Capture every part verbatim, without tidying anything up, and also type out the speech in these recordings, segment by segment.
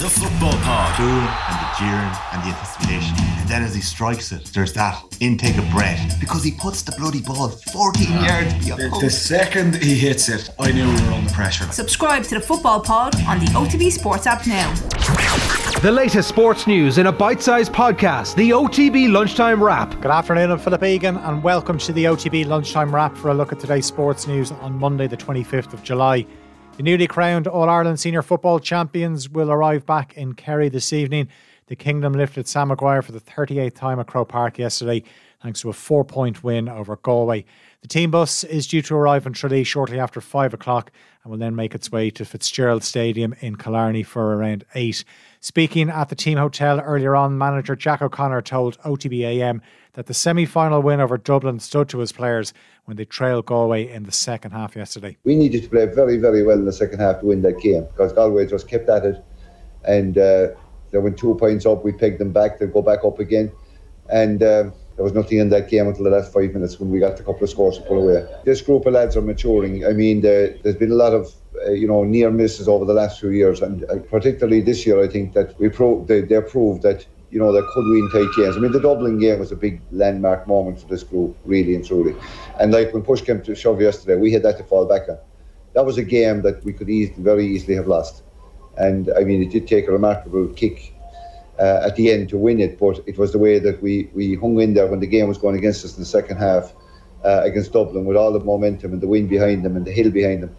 The football pod. Cool, and the jeering and the anticipation. And then as he strikes it, there's that intake of breath because he puts the bloody ball fourteen yards beyond. The, the second he hits it, I knew we were under pressure. Subscribe to the football pod on the O T B Sports app now. The latest sports news in a bite-sized podcast, the O T B Lunchtime Wrap. Good afternoon, I'm Philip Egan and welcome to the O T B Lunchtime Wrap for a look at today's sports news on Monday the twenty-fifth of July. The newly crowned All-Ireland Senior Football Champions will arrive back in Kerry this evening. The Kingdom lifted Sam Maguire for the thirty-eighth time at Croke Park yesterday thanks to a four-point win over Galway. The team bus is due to arrive in Tralee shortly after five o'clock and will then make its way to Fitzgerald Stadium in Killarney for around eight. Speaking at the team hotel earlier on, manager Jack O'Connor told O T B A M that the semi-final win over Dublin stood to his players when they trailed Galway in the second half yesterday. We needed to play very, very well in the second half to win that game because Galway just kept at it, and uh, they went two points up, we pegged them back, they'd go back up again, and uh, there was nothing in that game until the last five minutes when we got a couple of scores to pull away. This group of lads are maturing. I mean, uh, there's been a lot of Uh, you know, near misses over the last few years, and uh, particularly this year, I think that we pro- they, they proved that, you know, they could win tight games. I mean, the Dublin game was a big landmark moment for this group, really and truly. And like when push came to shove yesterday, we had that to fall back on. That was a game that we could easily, very easily have lost. And I mean, it did take a remarkable kick uh, at the end to win it, but it was the way that we, we hung in there when the game was going against us in the second half uh, against Dublin, with all the momentum and the wind behind them and the hill behind them.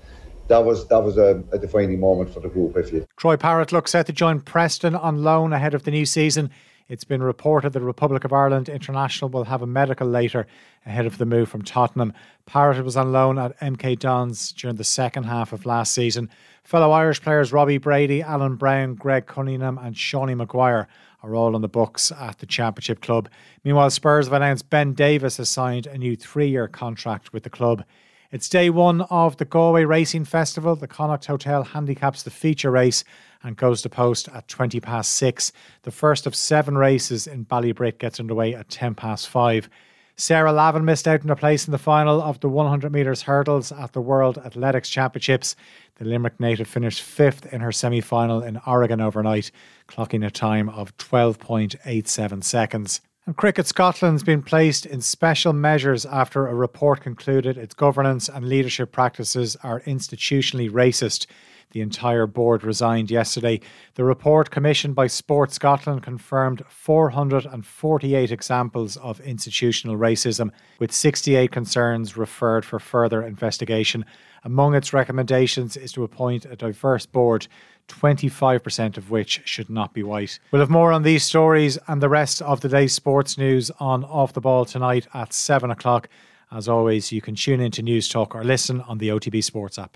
That was that was a, a defining moment for the group, I feel. Troy Parrott looks set to join Preston on loan ahead of the new season. It's been reported that the Republic of Ireland international will have a medical later ahead of the move from Tottenham. Parrott was on loan at M K Dons during the second half of last season. Fellow Irish players Robbie Brady, Alan Brown, Greg Cunningham and Seanie Maguire are all on the books at the Championship club. Meanwhile, Spurs have announced Ben Davies has signed a new three-year contract with the club. It's day one of the Galway Racing Festival. The Connacht Hotel handicaps the feature race and goes to post at twenty past six. The first of seven races in Ballybrit gets underway at ten past five. Sarah Lavin missed out on a place in the final of the one hundred metres hurdles at the World Athletics Championships. The Limerick native finished fifth in her semi-final in Oregon overnight, clocking a time of twelve point eight seven seconds. And Cricket Scotland's been placed in special measures after a report concluded its governance and leadership practices are institutionally racist. The entire board resigned yesterday. The report, commissioned by Sports Scotland, confirmed four hundred forty-eight examples of institutional racism, with sixty-eight concerns referred for further investigation. Among its recommendations is to appoint a diverse board, twenty-five percent of which should not be white. We'll have more on these stories and the rest of today's sports news on Off the Ball tonight at seven o'clock. As always, you can tune in to News Talk or listen on the O T B Sports app.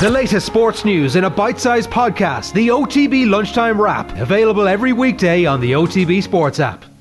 The latest sports news in a bite-sized podcast, the O T B Lunchtime Wrap, available every weekday on the O T B Sports app.